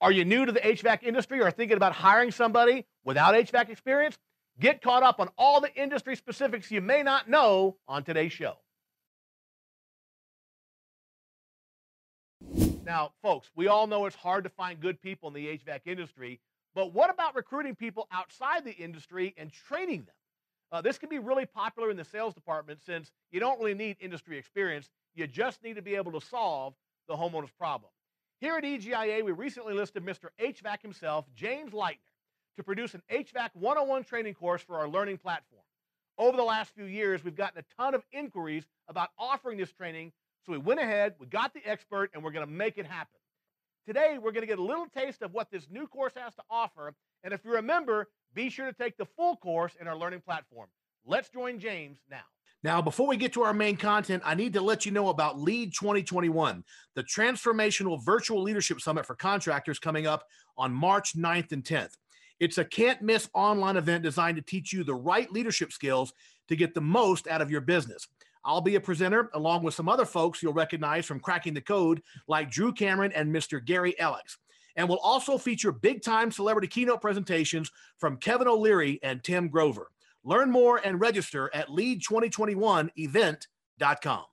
Are you new to the HVAC industry or thinking about hiring somebody without HVAC experience? Get caught up on all the industry specifics you may not know on today's show. Now, folks, we all know it's hard to find good people in the HVAC industry, but what about recruiting people outside the industry and training them? This can be really popular in the sales department since you don't really need industry experience. You just need to be able to solve the homeowner's problem. Here at EGIA, we recently listed Mr. HVAC himself, James Leichter, to produce an HVAC 101 training course for our learning platform. Over the last few years, we've gotten a ton of inquiries about offering this training, so we went ahead, we got the expert, and we're going to make it happen. Today, we're going to get a little taste of what this new course has to offer, and if you remember, be sure to take the full course in our learning platform. Let's join James now. Now, before we get to our main content, I need to let you know about LEED 2021, the Transformational Virtual Leadership Summit for Contractors coming up on March 9th and 10th. It's a can't-miss online event designed to teach you the right leadership skills to get the most out of your business. I'll be a presenter along with some other folks you'll recognize from Cracking the Code, like Drew Cameron and Mr. Gary Ellix. And we'll also feature big-time celebrity keynote presentations from Kevin O'Leary and Tim Grover. Learn more and register at LEED2021event.com.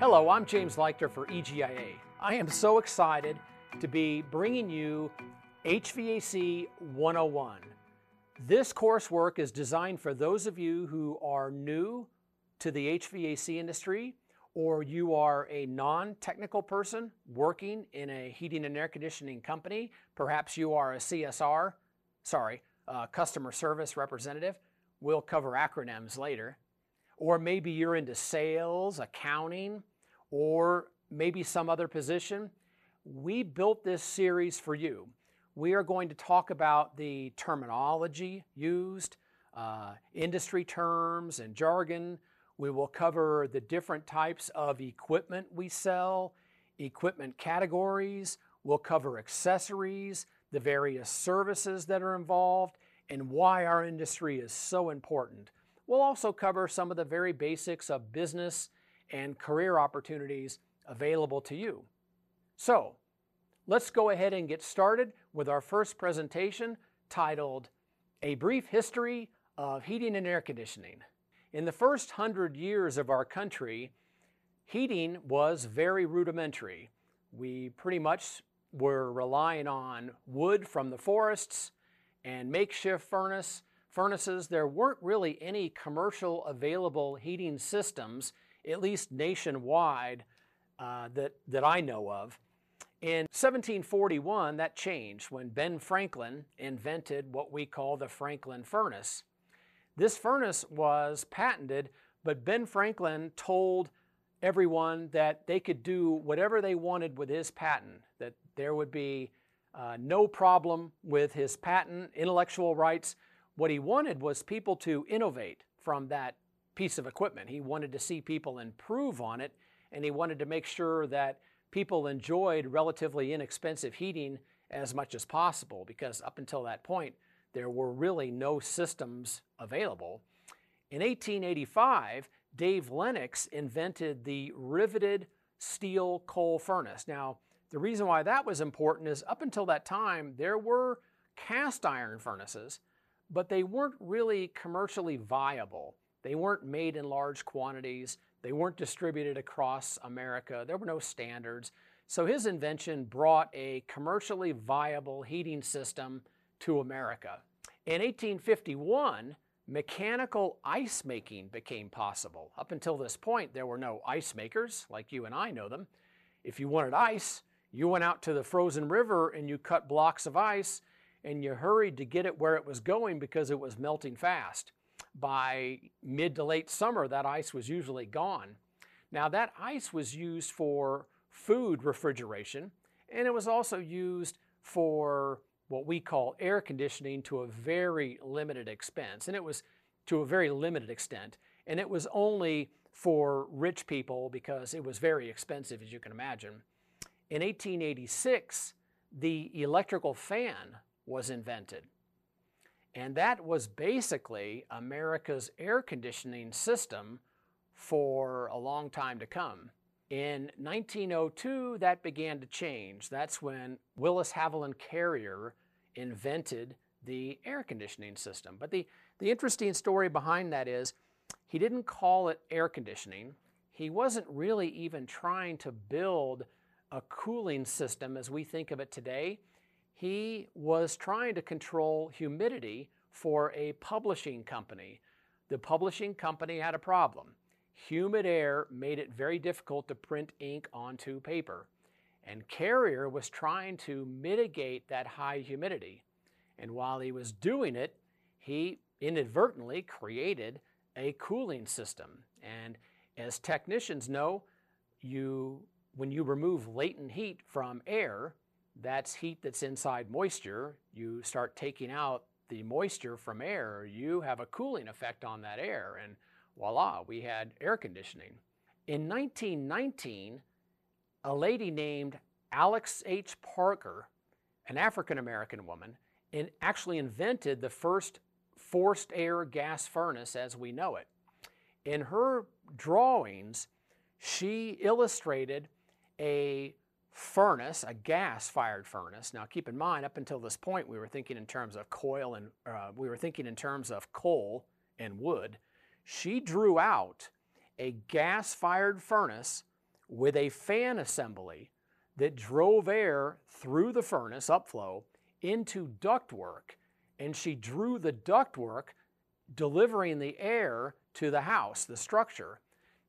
Hello, I'm James Leichter for EGIA. I am so excited to be bringing you HVAC 101. This coursework is designed for those of you who are new to the HVAC industry, or you are a non-technical person working in a heating and air conditioning company. Perhaps you are a CSR, customer service representative. We'll cover acronyms later. Or maybe you're into sales, accounting, or maybe some other position. We built this series for you. We are going to talk about the terminology used, industry terms and jargon. We will cover the different types of equipment we sell, equipment categories. We'll cover accessories, the various services that are involved, and why our industry is so important. We'll also cover some of the very basics of business and career opportunities available to you. So let's go ahead and get started with our first presentation titled, A Brief History of Heating and Air Conditioning. In the first 100 years of our country, heating was very rudimentary. We pretty much were relying on wood from the forests and makeshift furnaces. There weren't really any commercial available heating systems, at least nationwide, that I know of. In 1741, that changed when Ben Franklin invented what we call the Franklin Furnace. This furnace was patented, but Ben Franklin told everyone that they could do whatever they wanted with his patent, that there would be no problem with his patent, intellectual rights. What he wanted was people to innovate from that piece of equipment. He wanted to see people improve on it, and he wanted to make sure that people enjoyed relatively inexpensive heating as much as possible, because up until that point, there were really no systems available. In 1885, Dave Lennox invented the riveted steel coal furnace. Now, the reason why that was important is up until that time, there were cast iron furnaces, but they weren't really commercially viable. They weren't made in large quantities. They weren't distributed across America. There were no standards. So his invention brought a commercially viable heating system to America. In 1851, mechanical ice making became possible. Up until this point, there were no ice makers like you and I know them. If you wanted ice, you went out to the frozen river and you cut blocks of ice and you hurried to get it where it was going because it was melting fast. By mid to late summer, that ice was usually gone. Now, that ice was used for food refrigeration, and it was also used for what we call air conditioning to a very limited expense. And it was to a very limited extent. And it was only for rich people because it was very expensive, as you can imagine. In 1886, the electrical fan was invented. And that was basically America's air conditioning system for a long time to come. In 1902, that began to change. That's when Willis Haviland Carrier invented the air conditioning system. But the interesting story behind that is he didn't call it air conditioning. He wasn't really even trying to build a cooling system as we think of it today. He was trying to control humidity for a publishing company. The publishing company had a problem. Humid air made it very difficult to print ink onto paper. And Carrier was trying to mitigate that high humidity. And while he was doing it, he inadvertently created a cooling system. And as technicians know, when you remove latent heat from air, that's heat that's inside moisture. You start taking out the moisture from air, you have a cooling effect on that air, and voila, we had air conditioning. In 1919, a lady named Alex H. Parker, an African-American woman, actually invented the first forced air gas furnace as we know it. In her drawings, she illustrated a furnace, a gas-fired furnace. Now keep in mind, up until this point, we were thinking in terms of coal and wood. She drew out a gas-fired furnace with a fan assembly that drove air through the furnace upflow into ductwork, and she drew the ductwork delivering the air to the house, the structure.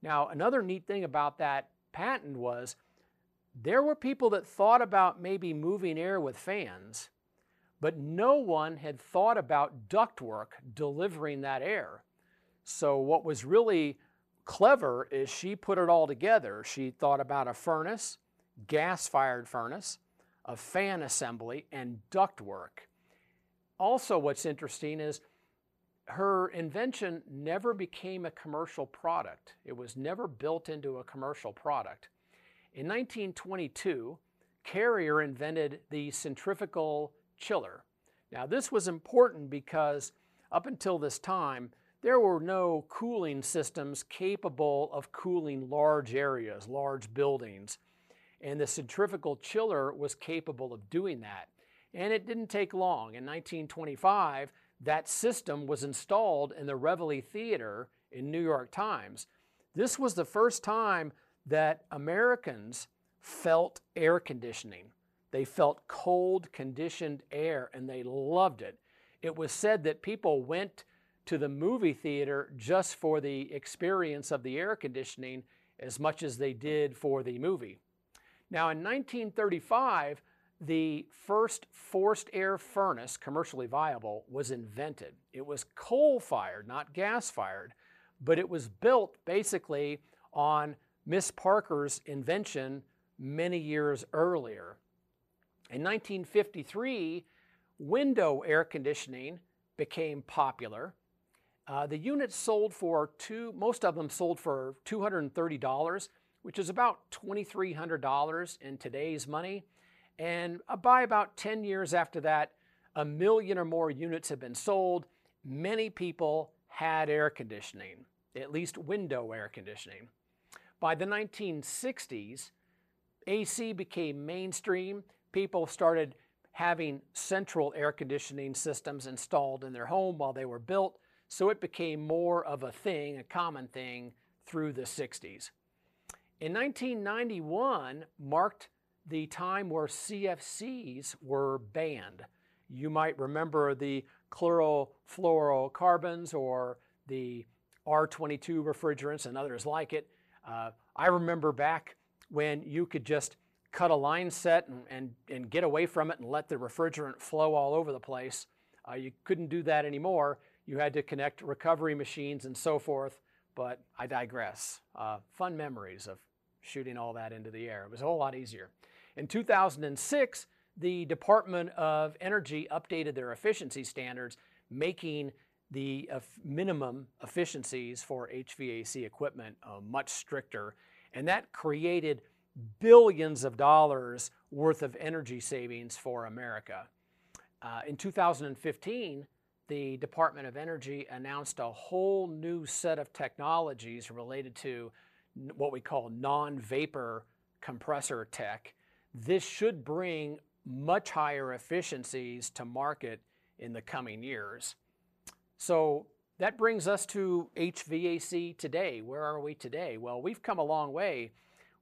Now another neat thing about that patent was there were people that thought about maybe moving air with fans, but no one had thought about ductwork delivering that air. So what was really clever is she put it all together. She thought about a furnace, gas-fired furnace, a fan assembly, and ductwork. Also what's interesting is her invention never became a commercial product. It was never built into a commercial product. In 1922, Carrier invented the centrifugal chiller. Now this was important because up until this time, there were no cooling systems capable of cooling large areas, large buildings. And the centrifugal chiller was capable of doing that. And it didn't take long. In 1925, that system was installed in the Reveille Theater in New York Times. This was the first time that Americans felt air conditioning. They felt cold, conditioned air, and they loved it. It was said that people went to the movie theater just for the experience of the air conditioning as much as they did for the movie. Now in 1935, the first forced air furnace, commercially viable, was invented. It was coal-fired, not gas-fired, but it was built basically on Miss Parker's invention many years earlier. In 1953, window air conditioning became popular. The units sold for most of them sold for $230, which is about $2,300 in today's money. And by about 10 years after that, 1 million or more units have been sold. Many people had air conditioning, at least window air conditioning. By the 1960s, AC became mainstream. People started having central air conditioning systems installed in their home while they were built, so it became more of a thing, a common thing, through the 60s. In 1991 marked the time where CFCs were banned. You might remember the chlorofluorocarbons or the R22 refrigerants and others like it. I remember back when you could just cut a line set and get away from it and let the refrigerant flow all over the place. You couldn't do that anymore. You had to connect recovery machines and so forth, but I digress. Fun memories of shooting all that into the air. It was a whole lot easier. In 2006, the Department of Energy updated their efficiency standards, making the minimum efficiencies for HVAC equipment much stricter, and that created billions of dollars worth of energy savings for America. In 2015, the Department of Energy announced a whole new set of technologies related to what we call non-vapor compressor tech. This should bring much higher efficiencies to market in the coming years. So that brings us to HVAC today. Where are we today? Well, we've come a long way.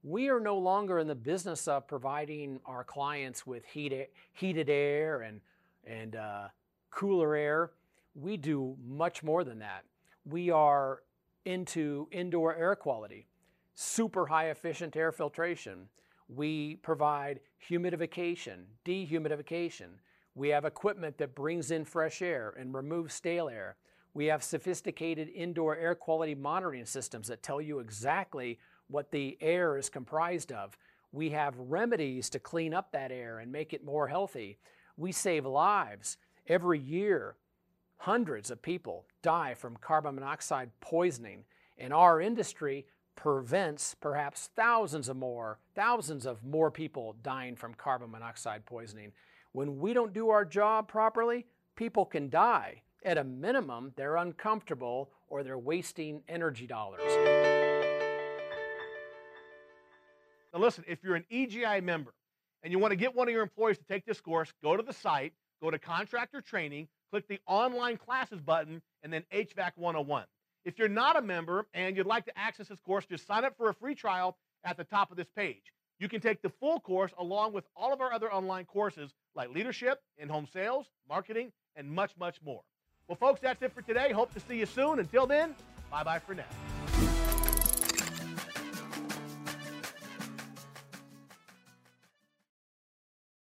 We are no longer in the business of providing our clients with heated air and cooler air. We do much more than that. We are into indoor air quality, super high efficient air filtration. We provide humidification, dehumidification. We have equipment that brings in fresh air and removes stale air. We have sophisticated indoor air quality monitoring systems that tell you exactly what the air is comprised of. We have remedies to clean up that air and make it more healthy. We save lives. Every year, hundreds of people die from carbon monoxide poisoning, and our industry prevents perhaps thousands of more people dying from carbon monoxide poisoning. When we don't do our job properly, people can die. At a minimum, they're uncomfortable or they're wasting energy dollars. Now listen, if you're an EGI member and you want to get one of your employees to take this course, go to the site, go to Contractor Training, click the Online Classes button, and then HVAC 101. If you're not a member and you'd like to access this course, just sign up for a free trial at the top of this page. You can take the full course along with all of our other online courses like leadership, in-home sales, marketing, and much, much more. Well, folks, that's it for today. Hope to see you soon. Until then, bye-bye for now.